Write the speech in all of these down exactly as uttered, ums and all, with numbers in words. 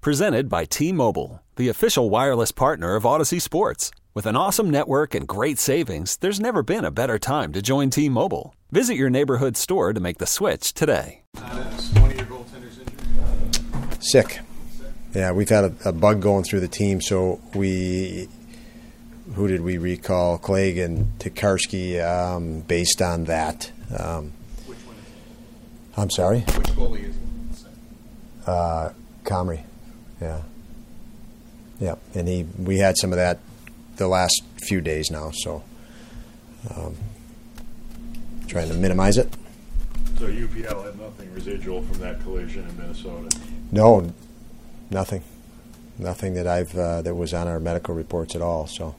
Presented by T-Mobile, the official wireless partner of Odyssey Sports. With an awesome network and great savings, there's never been a better time to join T-Mobile. Visit your neighborhood store to make the switch today. Sick. Yeah, we've had a, a bug going through the team, so we... Who did we recall? Clegg and Tkarski um, based on that. Um, Which one is it? I'm sorry? Which goalie is it? Uh, Comrie. Yeah. Yeah, and he we had some of that the last few days now, so um, trying to minimize it. So U P L had nothing residual from that collision in Minnesota? No, nothing. Nothing that I've uh, that was on our medical reports at all, so...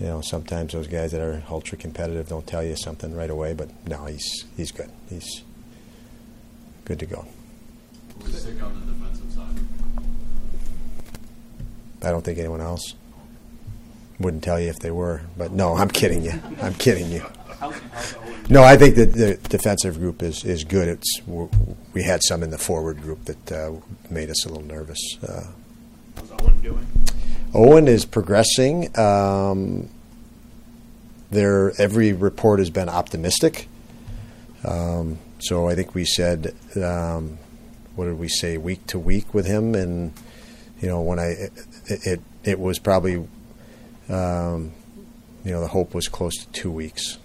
You know, sometimes those guys that are ultra competitive don't tell you something right away, but no, he's he's good. He's good to go. Who was sick on the defensive side? I don't think anyone else. Wouldn't tell you if they were, but no, I'm kidding you. I'm kidding you. No, I think that the defensive group is, is good. It's we had some in the forward group that uh, made us a little nervous. Uh, How's Owen doing? Owen is progressing. Um, there, every report has been optimistic. Um, so I think we said, um, what did we say, week to week with him? And you know, when I it it, it was probably, um, you know, the hope was close to two weeks.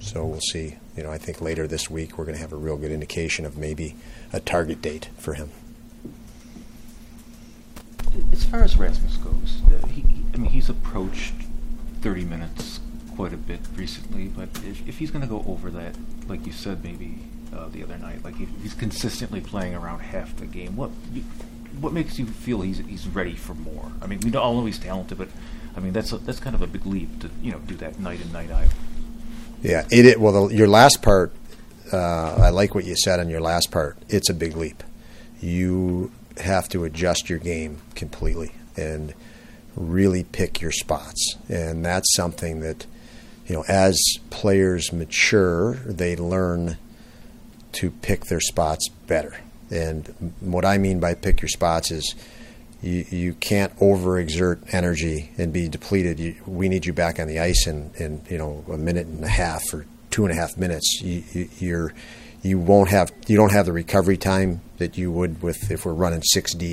So we'll see. You know, I think later this week we're going to have a real good indication of maybe a target date for him. As far as Rasmus goes, uh, he, I mean, he's approached thirty minutes quite a bit recently, but if, if he's going to go over that, like you said maybe uh, the other night, like he, he's consistently playing around half the game, what you, what makes you feel he's he's ready for more? I mean, we all know he's talented, but I mean, that's a, that's kind of a big leap to, you know, do that night in, night out. Yeah, it, it well, the, your last part, uh, I like what you said on your last part. It's a big leap. You... have to adjust your game completely and really pick your spots. And that's something that, you know, as players mature, they learn to pick their spots better. And what I mean by pick your spots is you, you can't overexert energy and be depleted. You, we need you back on the ice in, in, you know, a minute and a half or two and a half minutes. You, you, you're You won't have you don't have the recovery time that you would with if we're running six D.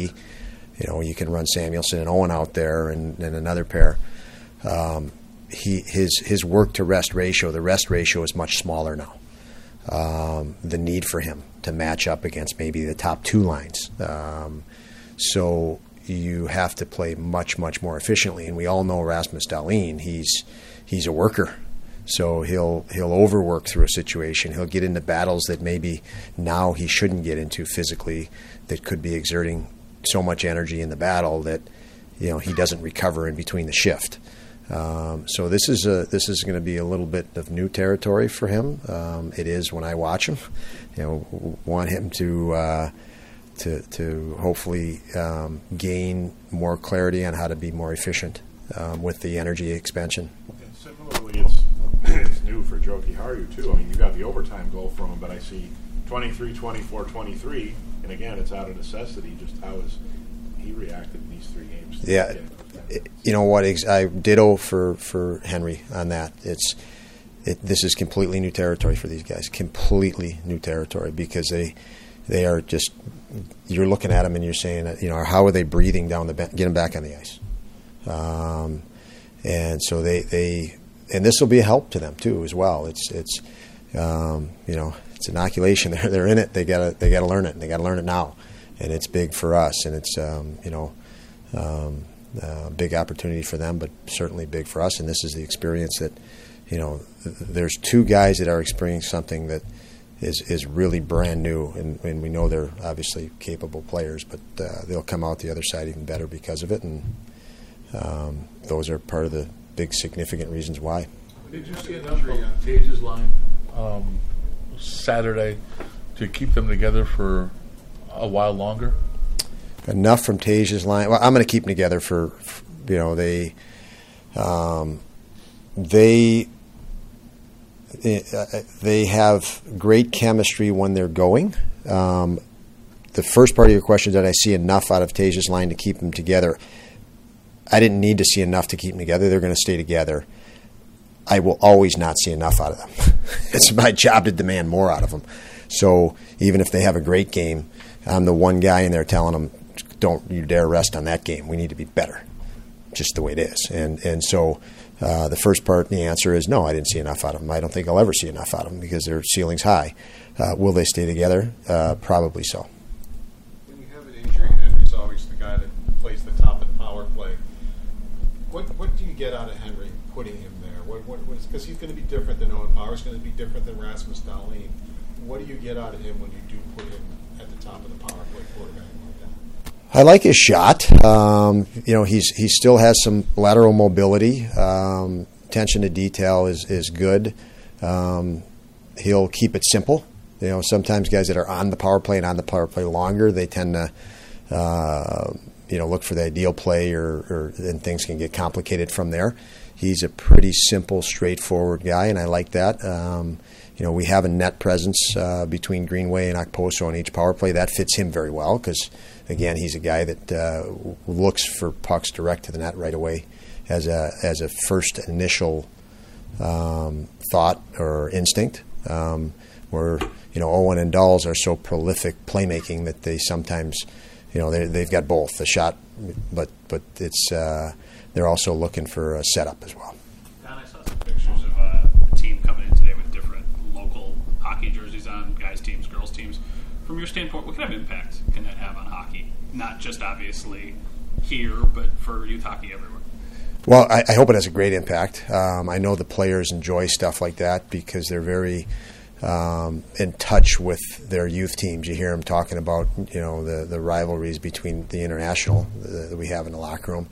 You know, you can run Samuelson and Owen out there and, and another pair. Um, he his his work to rest ratio, the rest ratio is much smaller now. Um, the need for him to match up against maybe the top two lines. Um, so you have to play much much more efficiently. And we all know Rasmus Dahlin. He's he's a worker. So he'll he'll overwork through a situation. He'll get into battles that maybe now he shouldn't get into physically, that could be exerting so much energy in the battle that, you know, he doesn't recover in between the shift. Um, so this is a this is going to be a little bit of new territory for him. Um, it is when I watch him. You know, want him to uh, to to hopefully um, gain more clarity on how to be more efficient um, with the energy expansion. And similarly, it's It's new for Joki Haru, too. I mean, you got the overtime goal from him, but I see twenty-three, twenty-four, twenty-three, and again, it's out of necessity just how is he reacted in these three games. Yeah, it, you know what, I ditto for, for Henry on that. It's it, This is completely new territory for these guys, completely new territory, because they they are just, you're looking at them and you're saying, you know, how are they breathing down the bench? Get them back on the ice. Um, and so they... they And this will be a help to them too, as well. It's it's um, you know, it's inoculation. They're they're in it. They gotta they gotta learn it. And they gotta learn it now, and it's big for us. And it's um, you know um, uh, big opportunity for them, but certainly big for us. And this is the experience that, you know, th- there's two guys that are experiencing something that is is really brand new, and, and we know they're obviously capable players, but uh, they'll come out the other side even better because of it, and um, those are part of the big significant reasons why. Did you see enough of Tage's line um, Saturday to keep them together for a while longer? Enough from Tage's line. Well, I'm going to keep them together for, for you know, they um, they they have great chemistry when they're going. Um, the first part of your question, did I see enough out of Tage's line to keep them together? I didn't need to see enough to keep them together. They're going to stay together. I will always not see enough out of them. It's my job to demand more out of them. So even if they have a great game, I'm the one guy in there telling them, don't you dare rest on that game. We need to be better, just the way it is. And and so uh, the first part, the answer is no, I didn't see enough out of them. I don't think I'll ever see enough out of them because their ceiling's high. Uh, will they stay together? Uh, probably so. When you have an injury, Henry's always the guy that plays the top in power play. What, what do you get out of Henry putting him there? What what Because he's going to be different than Owen Power. He's going to be different than Rasmus Dahlin. What do you get out of him when you do put him at the top of the power play quarterback like that? I like his shot. Um, you know, he's he still has some lateral mobility. Um, attention to detail is, is good. Um, he'll keep it simple. You know, sometimes guys that are on the power play and on the power play longer, they tend to uh, you know, look for the ideal play, or, or then things can get complicated from there. He's a pretty simple, straightforward guy, and I like that. Um, you know, we have a net presence uh, between Greenway and Okposo on each power play. That fits him very well because, again, he's a guy that uh, looks for pucks direct to the net right away as a as a first initial um, thought or instinct. Um, where you know Owen and Dahls are so prolific playmaking that they sometimes, you know, they've got both the shot, but but it's. Uh, They're also looking for a setup as well. Don, I saw some pictures of uh, a team coming in today with different local hockey jerseys on, guys' teams, girls' teams. From your standpoint, what kind of impact can that have on hockey? Not just obviously here, but for youth hockey everywhere. Well, I, I hope it has a great impact. Um, I know the players enjoy stuff like that because they're very um, in touch with their youth teams. You hear them talking about, you know, the, the rivalries between the international that we have in the locker room.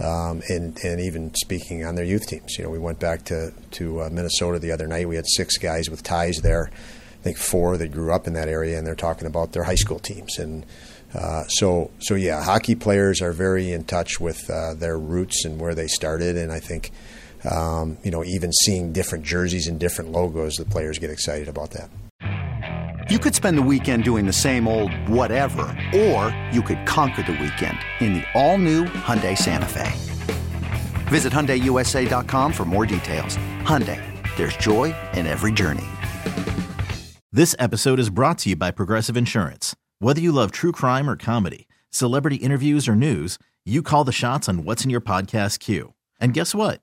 Um, and, and even speaking on their youth teams. You know, we went back to, to uh, Minnesota the other night. We had six guys with ties there, I think four that grew up in that area, and they're talking about their high school teams. And uh, so, so yeah, hockey players are very in touch with uh, their roots and where they started. And I think, um, you know, even seeing different jerseys and different logos, the players get excited about that. You could spend the weekend doing the same old whatever, or you could conquer the weekend in the all-new Hyundai Santa Fe. Visit Hyundai U S A dot com for more details. Hyundai, there's joy in every journey. This episode is brought to you by Progressive Insurance. Whether you love true crime or comedy, celebrity interviews or news, you call the shots on what's in your podcast queue. And guess what?